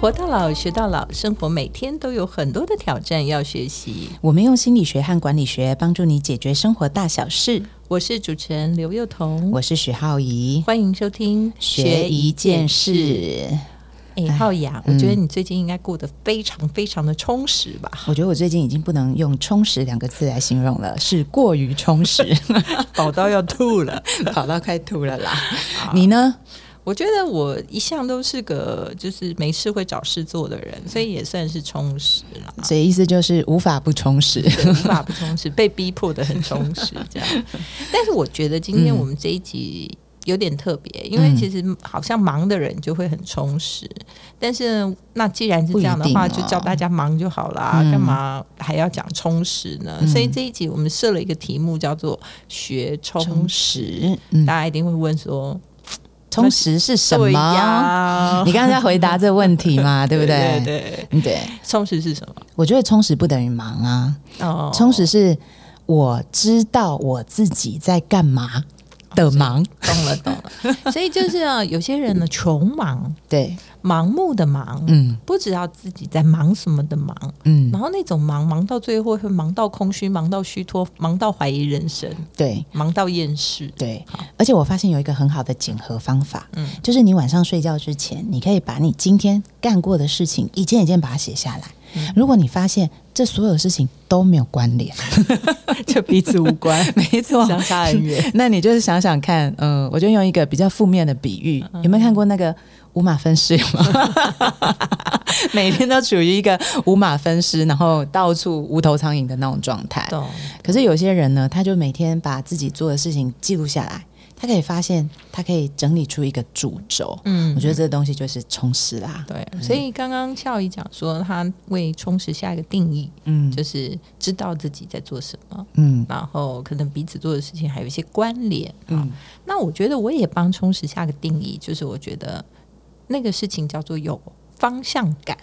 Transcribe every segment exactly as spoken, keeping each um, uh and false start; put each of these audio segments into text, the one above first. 活到老学到老，生活每天都有很多的挑战要学习，我们用心理学和管理学帮助你解决生活大小事。我是主持人刘幼彤，我是许浩怡，欢迎收听学一件事。哎，浩雅，我觉得你最近应该过得非常非常的充实吧？我觉得我最近已经不能用充实两个字来形容了，是过于充实，饱到要吐了，饱到快吐了啦。你呢？我觉得我一向都是个就是没事会找事做的人，所以也算是充实啦。所以意思就是无法不充实，无法不充实，被逼迫的很充实这样。但是我觉得今天我们这一集、嗯有点特别，因为其实好像忙的人就会很充实、嗯、但是那既然是这样的话、哦、就叫大家忙就好啦、嗯、干嘛还要讲充实呢、嗯、所以这一集我们设了一个题目叫做学充实, 充实、嗯、大家一定会问说充实是什么、啊、你刚刚在回答这问题嘛对不对？对对对，充实是什么？我觉得充实不等于忙啊、哦、充实是我知道我自己在干嘛的忙，懂了懂了。所以就是啊，有些人呢穷忙，对，盲目的忙，嗯，不知道自己在忙什么的忙，嗯，然后那种忙忙到最后会忙到空虚，忙到虚脱，忙到怀疑人生，对，忙到厌世，对。而且我发现有一个很好的整合方法，嗯，就是你晚上睡觉之前，你可以把你今天干过的事情一件一件把它写下来。嗯、如果你发现这所有事情都没有关联就彼此无关没错，相差很远那你就是想想看、呃、我就用一个比较负面的比喻、嗯、有没有看过那个五马分尸吗每天都处于一个五马分尸然后到处无头苍蝇的那种状态。可是有些人呢，他就每天把自己做的事情记录下来，他可以发现，他可以整理出一个主轴。嗯，我觉得这个东西就是充实啦。对，嗯、所以刚刚孝仪讲说，他为充实下一个定义，嗯，就是知道自己在做什么，嗯，然后可能彼此做的事情还有一些关联。嗯、啊，那我觉得我也帮充实下个定义，就是我觉得那个事情叫做有方向感，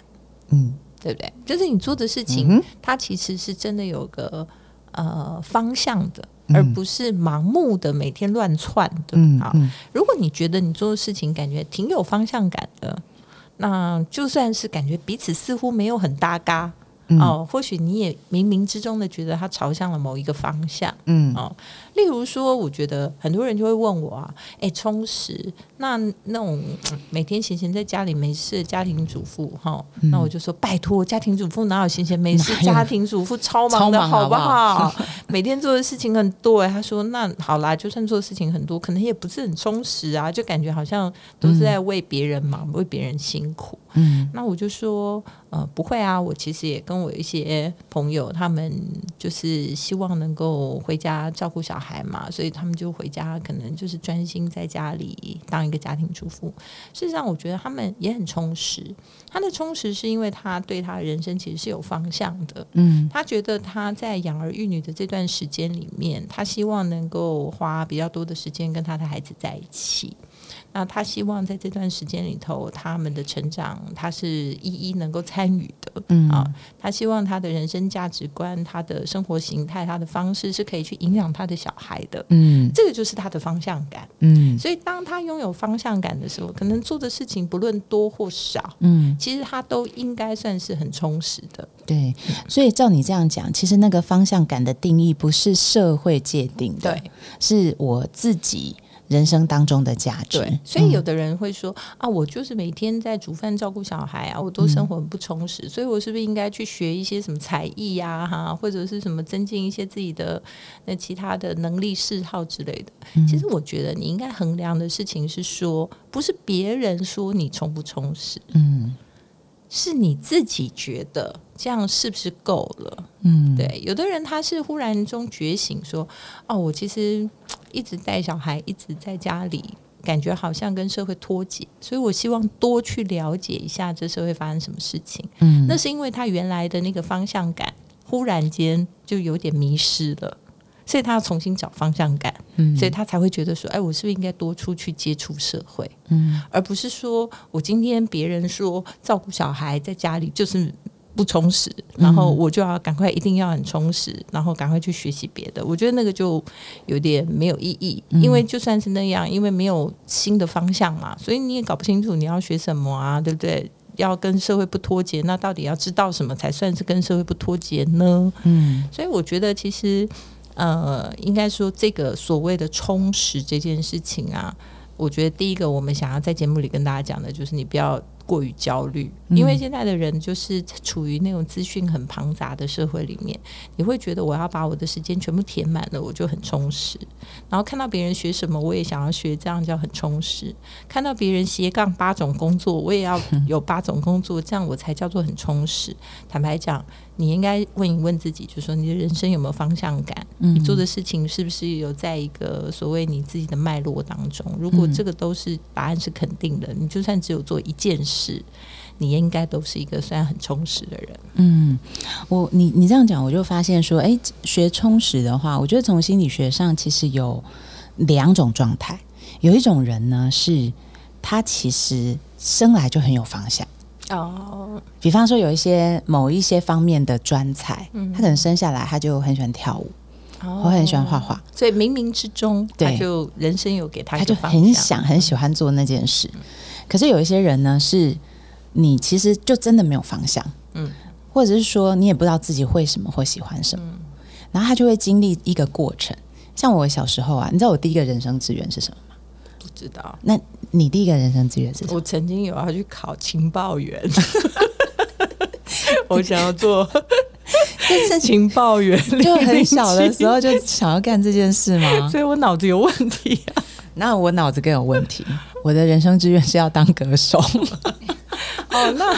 嗯，对不对？就是你做的事情，嗯、它其实是真的有个呃方向的。而不是盲目的每天乱窜的、嗯嗯、如果你觉得你做的事情感觉挺有方向感的，那就算是感觉彼此似乎没有很搭嘎、嗯哦、或许你也冥冥之中的觉得它朝向了某一个方向、嗯哦、例如说我觉得很多人就会问我啊，哎，充实那那种每天闲闲在家里没事的家庭主妇、哦嗯、那我就说拜托，家庭主妇哪有闲闲没事，家庭主妇超忙的好不好每天做的事情很多、欸、他说那好啦，就算做的事情很多可能也不是很充实啊，就感觉好像都是在为别人忙、嗯、为别人辛苦、嗯、那我就说、呃、不会啊，我其实也跟我一些朋友他们就是希望能够回家照顾小孩嘛，所以他们就回家可能就是专心在家里当一个家庭主妇，事实上我觉得他们也很充实，他的充实是因为他对他人生其实是有方向的、嗯、他觉得他在养儿育女的这段时间里面，他希望能够花比较多的时间跟他的孩子在一起，那他希望在这段时间里头他们的成长他是一一能够参与的、嗯啊、他希望他的人生价值观，他的生活形态，他的方式是可以去影响他的小孩的、嗯、这个就是他的方向感、嗯、所以当他拥有方向感的时候，可能做的事情不论多或少、嗯、其实他都应该算是很充实的。对，所以照你这样讲，其实那个方向感的定义不是社会界定的，对，是我自己人生当中的价值。对，所以有的人会说、嗯、啊，我就是每天在煮饭照顾小孩啊，我都生活很不充实、嗯、所以我是不是应该去学一些什么才艺啊哈，或者是什么增进一些自己的那其他的能力嗜好之类的、嗯、其实我觉得你应该衡量的事情是说，不是别人说你充不充实，嗯，是你自己觉得这样是不是够了。嗯，对，有的人他是忽然中觉醒说，哦，我其实一直带小孩一直在家里，感觉好像跟社会脱节，所以我希望多去了解一下这社会发生什么事情。嗯，那是因为他原来的那个方向感忽然间就有点迷失了，所以他要重新找方向感、嗯、所以他才会觉得说，哎，我是不是应该多出去接触社会、嗯、而不是说我今天别人说照顾小孩在家里就是不充实，然后我就要赶快一定要很充实、嗯、然后赶快去学习别的。我觉得那个就有点没有意义、嗯、因为就算是那样，因为没有新的方向嘛，所以你也搞不清楚你要学什么啊，对不对？要跟社会不脱节，那到底要知道什么才算是跟社会不脱节呢？嗯，所以我觉得其实呃，应该说这个所谓的充实这件事情啊，我觉得第一个我们想要在节目里跟大家讲的就是你不要过于焦虑，因为现在的人就是处于那种资讯很庞杂的社会里面，你会觉得我要把我的时间全部填满了我就很充实，然后看到别人学什么我也想要学，这样叫很充实，看到别人斜杠八种工作我也要有八种工作，这样我才叫做很充实。坦白讲，你应该问一问自己，就是说你的人生有没有方向感，你做的事情是不是有在一个所谓你自己的脉络当中，如果这个都是答案是肯定的，你就算只有做一件事，是你应该都是一个虽然很充实的人。嗯，我你你这样讲，我就发现说，哎，学充实的话，我觉得从心理学上其实有两种状态。有一种人呢，是他其实生来就很有方向。哦，比方说有一些某一些方面的专才，嗯，他可能生下来他就很喜欢跳舞。Oh, 我很喜欢画画，所以冥冥之中他就人生有给他一个方向，他就很想很喜欢做那件事，嗯，可是有一些人呢，是你其实就真的没有方向，嗯，或者是说你也不知道自己会什么或喜欢什么，嗯，然后他就会经历一个过程。像我小时候啊，你知道我第一个人生志愿是什么吗？不知道。那你第一个人生志愿是什么？我曾经有要去考情报员我想要做这情报员，就很小的时候就想要干这件事吗？所以我脑子有问题啊。那我脑子更有问题，我的人生志愿是要当歌手哦，那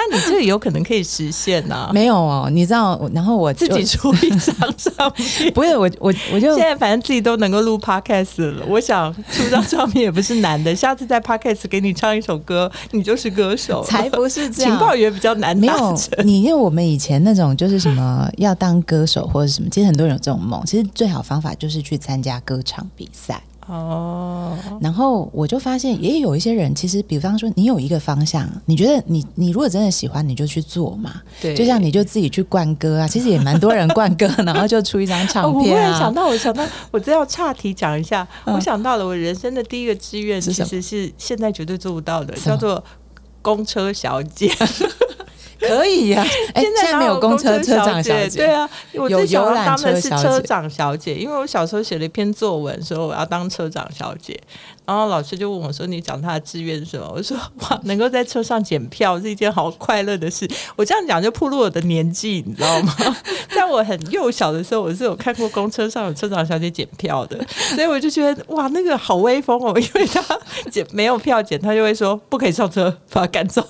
那你这有可能可以实现啊。没有哦，你知道，然后我自己出一张照片不是我我我就现在反正自己都能够录 podcast 了，我想出张照片也不是难的下次在 podcast 给你唱一首歌你就是歌手。才不是这样，情报员比较难达成。没有，你因为我们以前那种就是什么要当歌手或者什么，其实很多人有这种梦，其实最好方法就是去参加歌唱比赛。哦，然后我就发现也有一些人，其实比方说你有一个方向，你觉得你你如果真的喜欢你就去做嘛，对，就像你就自己去灌歌啊，其实也蛮多人灌歌然后就出一张唱片啊。哦，我忽然想到我想到我只要岔题讲一下，嗯，我想到了我人生的第一个志愿其实是现在绝对做不到的，叫做公车小姐可以呀，啊欸，现在没有公车车长小姐，对啊，我最想要当的是车长小姐，因为我小时候写了一篇作文，说我要当车长小姐，然后老师就问我说：“你讲他的志愿是什么？”我说：“哇，能够在车上检票是一件好快乐的事。”我这样讲就暴露我的年纪，你知道吗？在我很幼小的时候，我是有看过公车上有车长小姐检票的，所以我就觉得哇，那个好威风哦！因为他检没有票检，他就会说不可以上车，把他赶走。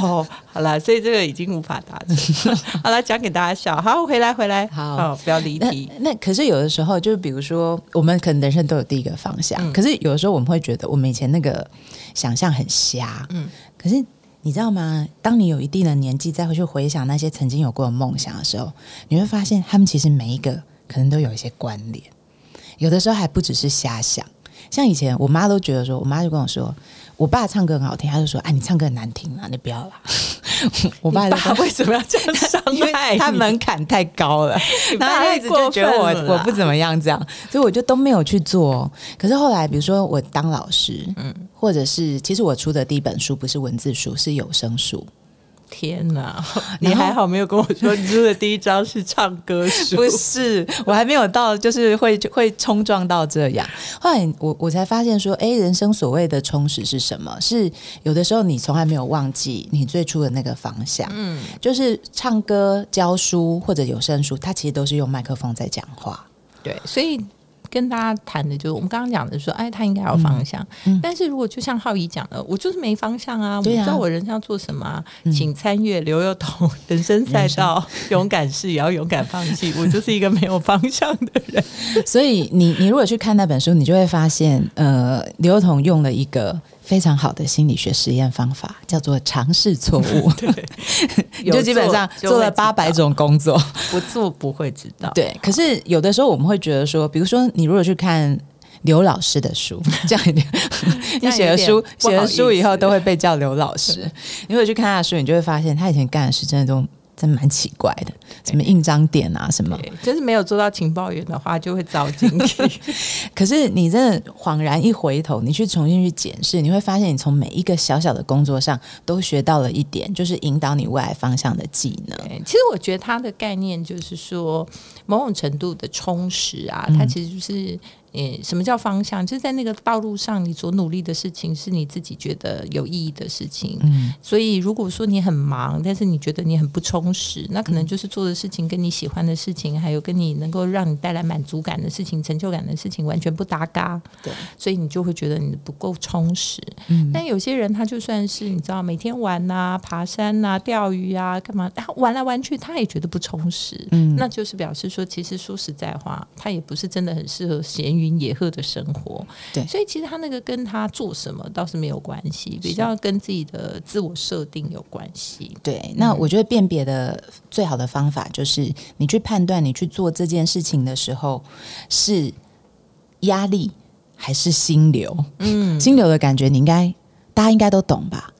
哦，好啦，所以这个已经无法达成好啦，讲给大家笑。好，回来回来好，哦，不要离题。 那, 那可是有的时候就比如说我们可能人生都有第一个方向，嗯，可是有的时候我们会觉得我们以前那个想象很瞎，嗯，可是你知道吗，当你有一定的年纪再回去回想那些曾经有过的梦想的时候，你会发现他们其实每一个可能都有一些关联，有的时候还不只是瞎想。像以前我妈都觉得说，我妈就跟我说我爸唱歌很好听，他就说：“哎，你唱歌很难听啊，你不要啦。我爸就说”我爸为什么要这样伤害你？因为他门槛太高了，然后他一直就觉得我我不怎么样这样，所以我就都没有去做，哦。可是后来，比如说我当老师，嗯，或者是其实我出的第一本书不是文字书，是有声书。天哪，你还好没有跟我说你出的第一张是唱歌书不是，我还没有到就是会会冲撞到这样。后来 我, 我才发现说，哎，人生所谓的充实是什么，是有的时候你从来没有忘记你最初的那个方向，嗯，就是唱歌教书或者有声书，它其实都是用麦克风在讲话。对，所以跟大家谈的就是我们刚刚讲的说，哎，他应该有方向，嗯嗯，但是如果就像浩怡讲的，我就是没方向啊，我不知道我人生要做什么，啊嗯，请参阅刘幼彤人生赛道勇敢是也要勇敢放弃我就是一个没有方向的人所以 你, 你如果去看那本书，你就会发现呃，刘幼彤用了一个非常好的心理学实验方法，叫做尝试错误你就基本上做了八百种工作，不做不会知道。对，可是有的时候我们会觉得说，比如说你如果去看刘老师的书，这样一点你写了书写了书以后都会被叫刘老师你如果去看他的书，你就会发现他以前干的事真的都真蛮奇怪的，什么印章店啊什么，就是没有做到情报员的话就会遭进去可是你真的恍然一回头，你去重新去检视，你会发现你从每一个小小的工作上都学到了一点，就是引导你未来方向的技能。其实我觉得它的概念就是说某种程度的充实啊，它其实就是、嗯、什么叫方向，就是在那个道路上你所努力的事情是你自己觉得有意义的事情、嗯、所以如果说你很忙但是你觉得你很不充实，那可能就是做的事情跟你喜欢的事情还有跟你能够让你带来满足感的事情成就感的事情完全不搭嘎，对，所以你就会觉得你不够充实、嗯、但有些人他就算是你知道每天玩啊爬山啊钓鱼啊干嘛他玩来玩去他也觉得不充实、嗯、那就是表示说其实说实在话他也不是真的很适合闲云野鹤的生活，对，所以其实他那个跟他做什么倒是没有关系，比较跟自己的自我设定有关系。对，那我觉得辨别的最好的方法就是你去判断你去做这件事情的时候是压力还是心流、嗯、心流的感觉你应该大家应该都懂吧。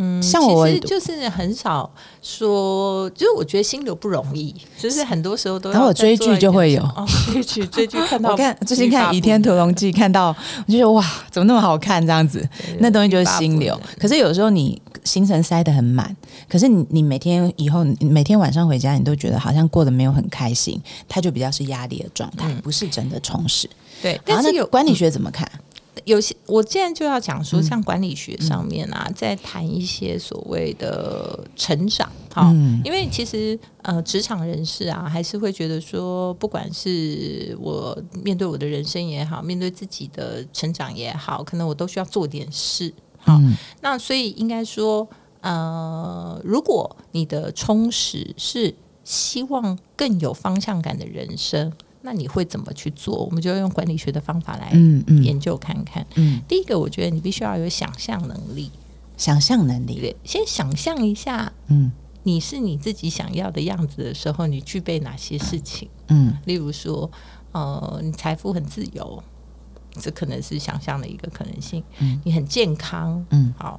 嗯，像我其实就是很少说，就是我觉得心流不容易，就是很多时候都要。然后我追剧就会有、哦、追剧追剧看到我看最近看《倚天屠龙记》，看到我就觉得哇，怎么那么好看这样子，那东西就是心流。可是有时候你行程塞得很满，可是 你, 你每天以后每天晚上回家，你都觉得好像过得没有很开心，它就比较是压力的状态、嗯，不是真的充实。对，但是有管理学怎么看？嗯有些我现在就要讲说像管理学上面啊、嗯、在谈一些所谓的成长、嗯、因为其实呃，职场人士啊还是会觉得说不管是我面对我的人生也好面对自己的成长也好可能我都需要做点事、嗯、那所以应该说呃，如果你的充实是希望更有方向感的人生那你会怎么去做，我们就用管理学的方法来研究看看、嗯嗯、第一个我觉得你必须要有想象能力，想象能力对，先想象一下、嗯、你是你自己想要的样子的时候你具备哪些事情、嗯、例如说、呃、你财富很自由，这可能是想象的一个可能性、嗯、你很健康、嗯好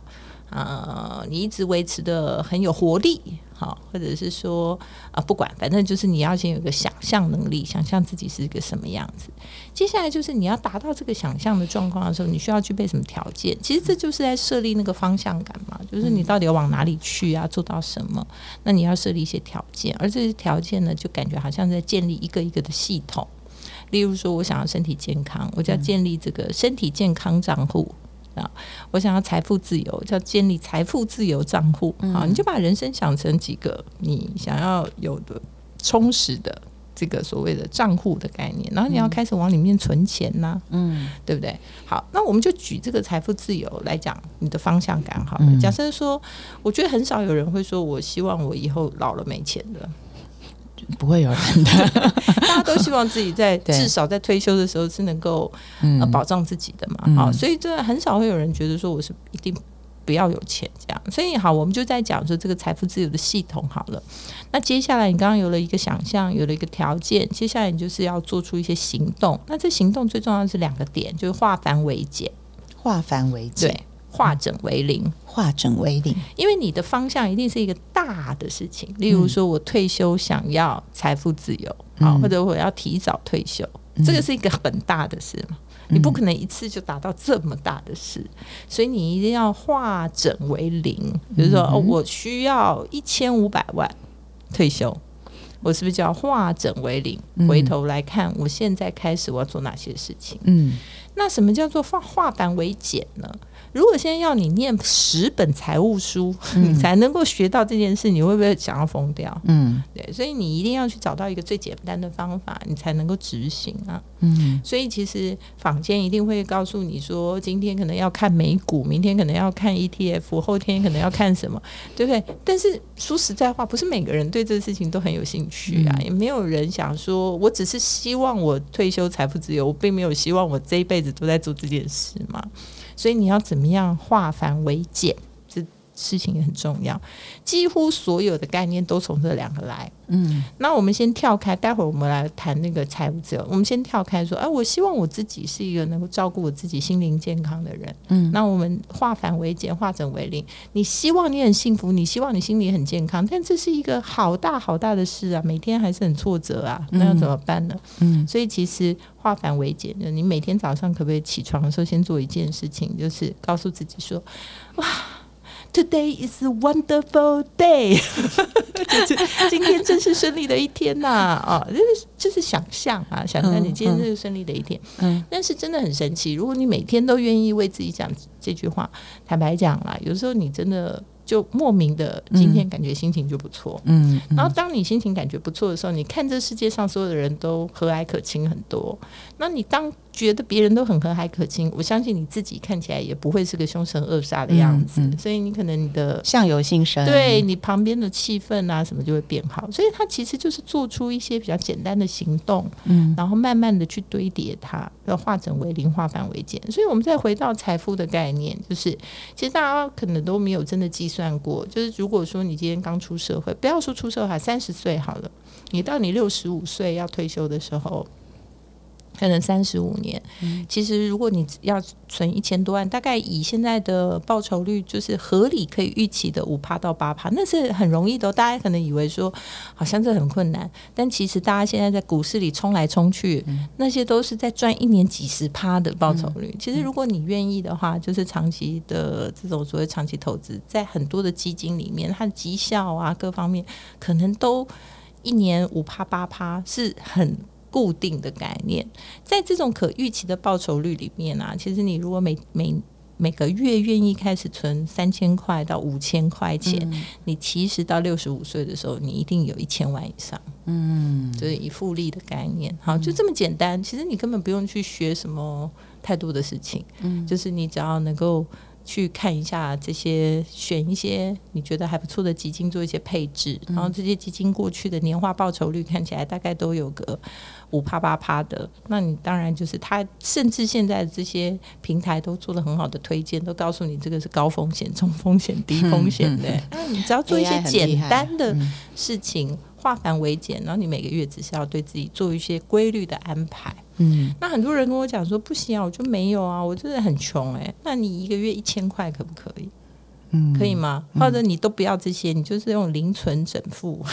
呃、你一直维持的很有活力，好，或者是说、呃、不管反正就是你要先有一个想象能力，想象自己是一个什么样子。接下来就是你要达到这个想象的状况的时候你需要具备什么条件，其实这就是在设立那个方向感嘛，就是你到底要往哪里去啊，做到什么，那你要设立一些条件，而这些条件呢就感觉好像在建立一个一个的系统。例如说我想要身体健康，我就要建立这个身体健康账户，我想要财富自由，叫建立财富自由账户、嗯、好，你就把人生想成几个你想要有的充实的这个所谓的账户的概念，然后你要开始往里面存钱啊、嗯、对不对。好，那我们就举这个财富自由来讲你的方向感好了、嗯、假设说我觉得很少有人会说我希望我以后老了没钱的，不会有人的大家都希望自己在至少在退休的时候是能够、呃、保障自己的嘛、嗯哦、所以这很少会有人觉得说我是一定不要有钱这样。所以好，我们就在讲说这个财富自由的系统好了，那接下来你刚刚有了一个想象有了一个条件，接下来你就是要做出一些行动，那这行动最重要的是两个点，就是化繁为简，化繁为简对，化整为零、嗯、化整为零，因为你的方向一定是一个大的事情，例如说我退休想要财富自由、嗯、或者我要提早退休、嗯、这个是一个很大的事嘛、嗯、你不可能一次就达到这么大的事，所以你一定要化整为零，比如说、嗯哦、我需要一千五百万退休，我是不是就要化整为零、嗯、回头来看我现在开始我要做哪些事情、嗯、那什么叫做化繁为简呢？如果现在要你念十本财务书、嗯、你才能够学到这件事，你会不会想要疯掉？嗯，对，所以你一定要去找到一个最简单的方法你才能够执行啊。嗯，所以其实坊间一定会告诉你说今天可能要看美股，明天可能要看 E T F， 后天可能要看什么，对不对？但是说实在话不是每个人对这个事情都很有兴趣啊、嗯、也没有人想说我只是希望我退休财富自由，我并没有希望我这一辈子都在做这件事嘛。所以你要怎么样化繁为简，这事情也很重要，几乎所有的概念都从这两个来。嗯，那我们先跳开，待会儿我们来谈那个财务自由。我们先跳开说，哎、啊，我希望我自己是一个能够照顾我自己心灵健康的人。嗯，那我们化繁为简，化整为零。你希望你很幸福，你希望你心里很健康，但这是一个好大好大的事啊，每天还是很挫折啊，那要怎么办呢？嗯，嗯所以其实化繁为简，就你每天早上可不可以起床的时候先做一件事情，就是告诉自己说，哇。Today is a wonderful day 今天真是顺利的一天啊、哦就是、就是想象啊，想象你今天是顺利的一天、嗯嗯、但是真的很神奇，如果你每天都愿意为自己讲这句话，坦白讲啦，有时候你真的就莫名的今天感觉心情就不错、嗯、然后当你心情感觉不错的时候，你看这世界上所有的人都和蔼可亲很多，那你当觉得别人都很和蔼可亲，我相信你自己看起来也不会是个凶神恶煞的样子、嗯嗯、所以你可能你的相由心生，对你旁边的气氛啊什么就会变好，所以它其实就是做出一些比较简单的行动、嗯、然后慢慢的去堆叠它，然后化整为零，化繁为简。所以我们再回到财富的概念，就是其实大家可能都没有真的计算算过，就是如果说你今天刚出社会，不要说出社会，三十岁好了，你到你六十五岁要退休的时候，可能三十五年、嗯、其实如果你要存一千多万，大概以现在的报酬率就是合理可以预期的百分之五到八，那是很容易的、哦、大家可能以为说好像这很困难，但其实大家现在在股市里冲来冲去、嗯、那些都是在赚一年几十%的报酬率、嗯、其实如果你愿意的话，就是长期的这种所谓长期投资，在很多的基金里面它的绩效啊各方面可能都一年 百分之五、百分之八 是很固定的概念，在这种可预期的报酬率里面啊，其实你如果每每每个月愿意开始存三千块到五千块钱、嗯、你其实到六十五岁的时候你一定有一千万以上，嗯，就是以复利的概念，好，就这么简单，其实你根本不用去学什么太多的事情、嗯、就是你只要能够去看一下这些，选一些你觉得还不错的基金做一些配置、嗯、然后这些基金过去的年化报酬率看起来大概都有个 百分之五、百分之八 的，那你当然就是它甚至现在这些平台都做了很好的推荐，都告诉你这个是高风险、中风险、低风险的、嗯嗯、你只要做一些简单的事情、嗯、化繁为简，然后你每个月只是要对自己做一些规律的安排。嗯，那很多人跟我讲说不行啊，我就没有啊，我真的很穷哎、欸。那你一个月一千块可不可以？嗯，可以吗？或者你都不要这些，你就是用零存整付。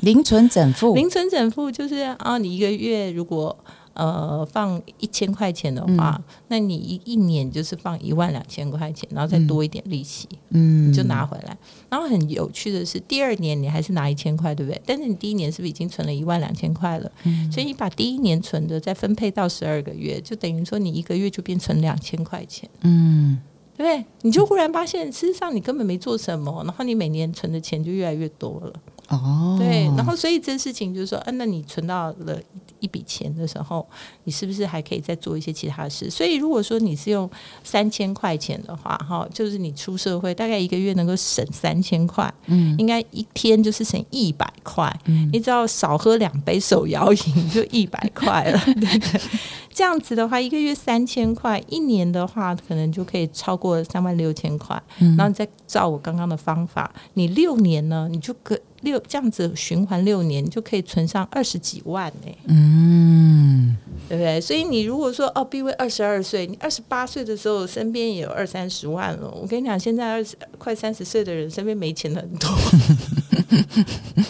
零存整付，零存整付就是啊，你一个月如果呃放一千块钱的话，嗯、那你一一年就是放一万两千块钱，然后再多一点利息，嗯，你就拿回来。然后很有趣的是，第二年你还是拿一千块，对不对？但是你第一年是不是已经存了一万两千块了？嗯，所以你把第一年存的再分配到十二个月，就等于说你一个月就变成两千块钱，嗯，对不对？你就忽然发现，事实上你根本没做什么，然后你每年存的钱就越来越多了。哦，对，然后所以这事情就是说、啊、那你存到了一笔钱的时候，你是不是还可以再做一些其他事？所以如果说你是用三千块钱的话、哦、就是你出社会大概一个月能够省三千块、嗯、应该一天就是省一百块、嗯、你只要少喝两杯手摇饮就一百块了对不对？这样子的话一个月三千块，一年的话可能就可以超过三万六千块、嗯、然后再照我刚刚的方法，你六年呢，你就可六这样子循环六年，你就可以存上二十几万、欸、嗯，对不对？所以你如果说哦，毕威二十二岁，你二十八岁的时候身边也有二三十万了。我跟你讲，现在二十快三十岁的人身边没钱的很多，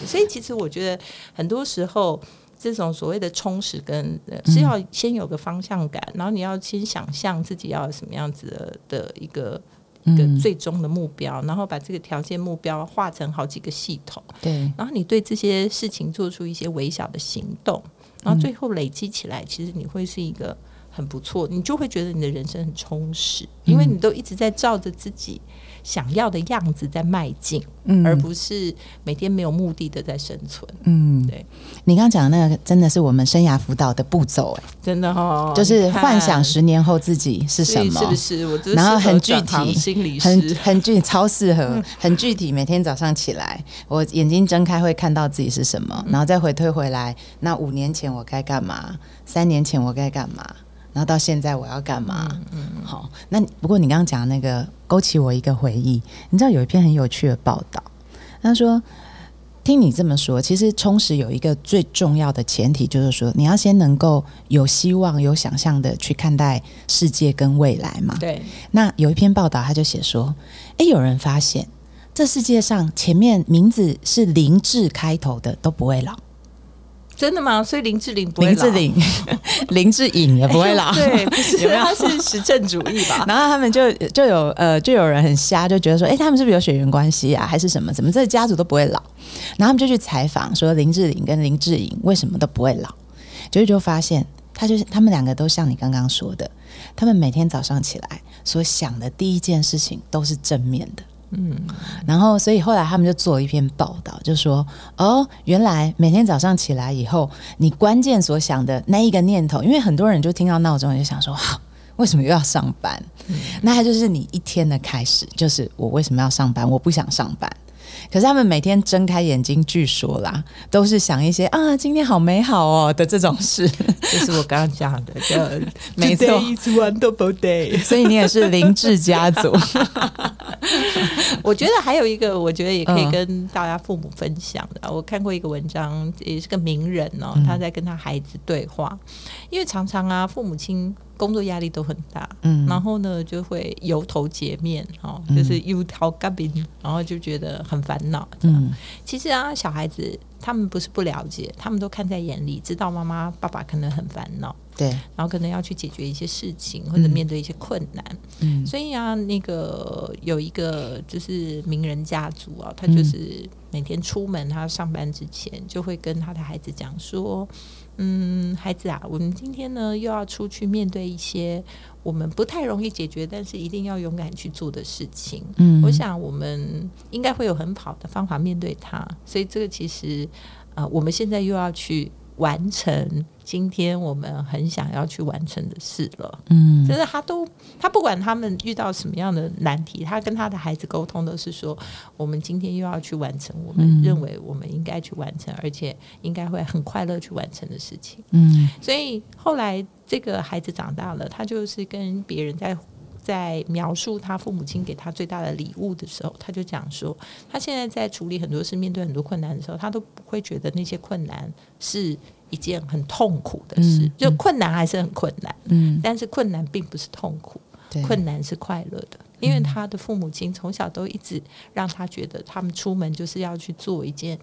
所以其实我觉得很多时候。这种所谓的充实跟是要先有个方向感、嗯、然后你要先想象自己要有什么样子 的, 的一个一个最终的目标、嗯、然后把这个条件目标化成好几个系统，对，然后你对这些事情做出一些微小的行动，然后最后累积起来、嗯、其实你会是一个很不错，你就会觉得你的人生很充实，因为你都一直在照着自己想要的样子在迈进、嗯、而不是每天没有目的的在生存。嗯，对，你刚讲的那个真的是我们生涯辅导的步骤、欸、真的哦，就是幻想十年后自己是什么，是不是？我然后很具体，心理师 很, 很具超适合，很具体，每天早上起来我眼睛睁开会看到自己是什么，然后再回退回来，那五年前我该干嘛，三年前我该干嘛，那到现在我要干嘛？嗯嗯、好，那不过你刚刚讲那个勾起我一个回忆，你知道有一篇很有趣的报道，他说听你这么说，其实充实有一个最重要的前提，就是说你要先能够有希望、有想象的去看待世界跟未来嘛。对。那有一篇报道，他就写说，哎，有人发现这世界上前面名字是林志开头的都不会老。真的吗？所以林志玲不会老，林志玲林志颖也不会老、欸、对，不是有沒有，他是实证主义吧然后他们就就有呃就有人很瞎，就觉得说哎、欸，他们是不是有血缘关系啊还是什么，怎么这个家族都不会老，然后他们就去采访说林志玲跟林志颖为什么都不会老，就就发现他就他们两个都像你刚刚说的，他们每天早上起来所想的第一件事情都是正面的。嗯，然后所以后来他们就做了一篇报道，就说哦，原来每天早上起来以后，你关键所想的那一个念头，因为很多人就听到闹钟就想说、啊、为什么又要上班、嗯、那它就是你一天的开始，就是我为什么要上班，我不想上班。可是他们每天睁开眼睛，据说啦，都是想一些啊，今天好美好哦的这种事。这是我刚刚讲的，叫没错 ，Today is wonderful day。所以你也是林志家族。我觉得还有一个，我觉得也可以跟大家父母分享的。嗯、我看过一个文章，也是个名人哦，他在跟他孩子对话，嗯、因为常常啊，父母亲工作压力都很大，嗯，然后呢就会油头洁面、哦、就是油头革面，然后就觉得很烦恼。嗯，其实啊，小孩子他们不是不了解，他们都看在眼里，知道妈妈爸爸可能很烦恼，对，然后可能要去解决一些事情或者面对一些困难。嗯，所以啊，那个有一个就是名人家族啊，他就是每天出门，他上班之前就会跟他的孩子讲说。嗯，孩子啊，我们今天呢又要出去面对一些我们不太容易解决，但是一定要勇敢去做的事情。嗯，我想我们应该会有很好的方法面对它。所以这个其实，呃，我们现在又要去完成今天我们很想要去完成的事了。嗯，就是他都他不管他们遇到什么样的难题，他跟他的孩子沟通都是说，我们今天又要去完成我们认为我们应该去完成、嗯、而且应该会很快乐去完成的事情。嗯，所以后来这个孩子长大了，他就是跟别人在在描述他父母亲给他最大的礼物的时候，他就讲说他现在在处理很多事，面对很多困难的时候，他都不会觉得那些困难是一件很痛苦的事、嗯、就困难还是很困难、嗯、但是困难并不是痛苦，困难是快乐的，因为他的父母亲从小都一直让他觉得他们出门就是要去做一件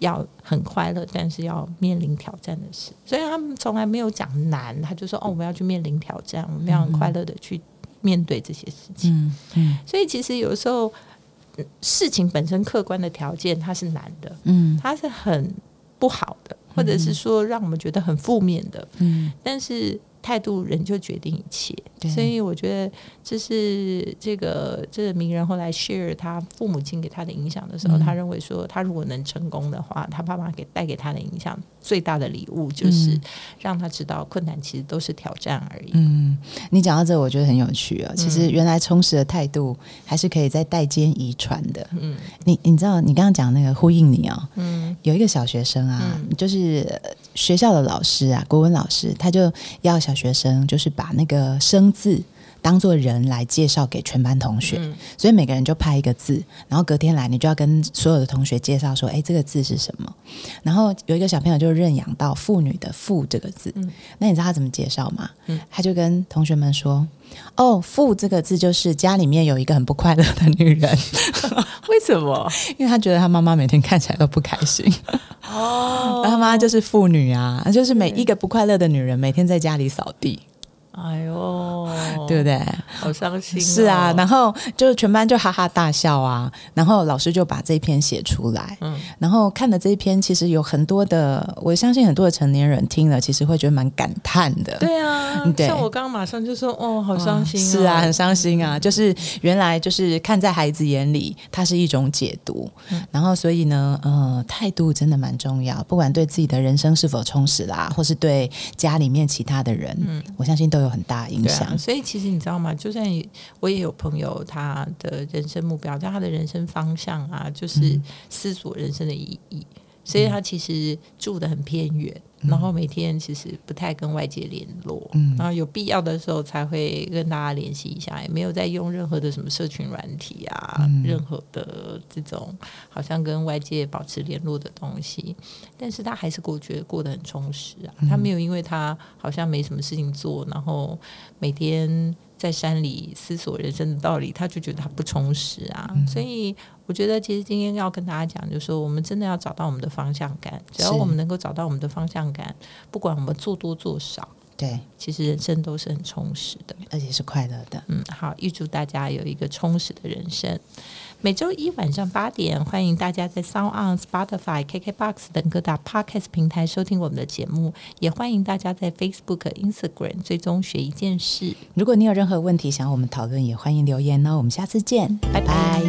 要很快乐但是要面临挑战的事，所以他们从来没有讲难，他就说哦，我们要去面临挑战，我们要很快乐的去面对这些事情、嗯嗯、所以其实有时候事情本身客观的条件它是难的、嗯、它是很不好的，或者是说让我们觉得很负面的、嗯、但是态度人就决定一切。所以我觉得这是这个这个名人后来 share 他父母亲给他的影响的时候、嗯、他认为说他如果能成功的话，他爸爸给带给他的影响最大的礼物就是让他知道困难其实都是挑战而已。嗯，你讲到这我觉得很有趣啊、哦。其实原来充实的态度还是可以在代间遗传的。嗯，你你知道你刚刚讲那个呼应你哦，嗯，有一个小学生啊、嗯、就是学校的老师啊，国文老师，他就要小学生就是把那个生字当作人来介绍给全班同学、嗯、所以每个人就派一个字，然后隔天来你就要跟所有的同学介绍说哎，这个字是什么，然后有一个小朋友就认养到妇女的妇这个字、嗯、那你知道他怎么介绍吗、嗯、他就跟同学们说哦，妇这个字就是家里面有一个很不快乐的女人为什么？因为他觉得他妈妈每天看起来都不开心哦，他妈就是妇女啊，就是每一个不快乐的女人每天在家里扫地，哎呦，对不对？好伤心、哦、是啊，然后就全班就哈哈大笑啊，然后老师就把这一篇写出来、嗯、然后看了这一篇，其实有很多的，我相信很多的成年人听了其实会觉得蛮感叹的。对啊，对，像我刚刚马上就说哦，好伤心、哦、是啊，很伤心啊，就是原来就是看在孩子眼里它是一种解读、嗯、然后所以呢呃，态度真的蛮重要，不管对自己的人生是否充实啦，或是对家里面其他的人、嗯、我相信都有有很大影响、啊、所以其实你知道吗，就算我也有朋友，他的人生目标，他的人生方向啊，就是思索人生的意义、嗯、所以他其实住得很偏远、嗯、然后每天其实不太跟外界联络、嗯、然后有必要的时候才会跟大家联系一下，也没有在用任何的什么社群软体啊、嗯、任何的这种好像跟外界保持联络的东西，但是他还是过觉得过得很充实啊、嗯、他没有因为他好像没什么事情做，然后每天在山里思索人生的道理，他就觉得他不充实啊、嗯、所以我觉得其实今天要跟大家讲就是说，我们真的要找到我们的方向感，只要我们能够找到我们的方向感，不管我们做多做少，对，其实人生都是很充实的，而且是快乐的。嗯，好，预祝大家有一个充实的人生。每周一晚上八点，欢迎大家在 SoundOn、Spotify、K K B O X 等各大 Podcast 平台收听我们的节目，也欢迎大家在 Facebook、Instagram 追踪学一件事。如果你有任何问题想我们讨论，也欢迎留言哦。我们下次见，拜拜。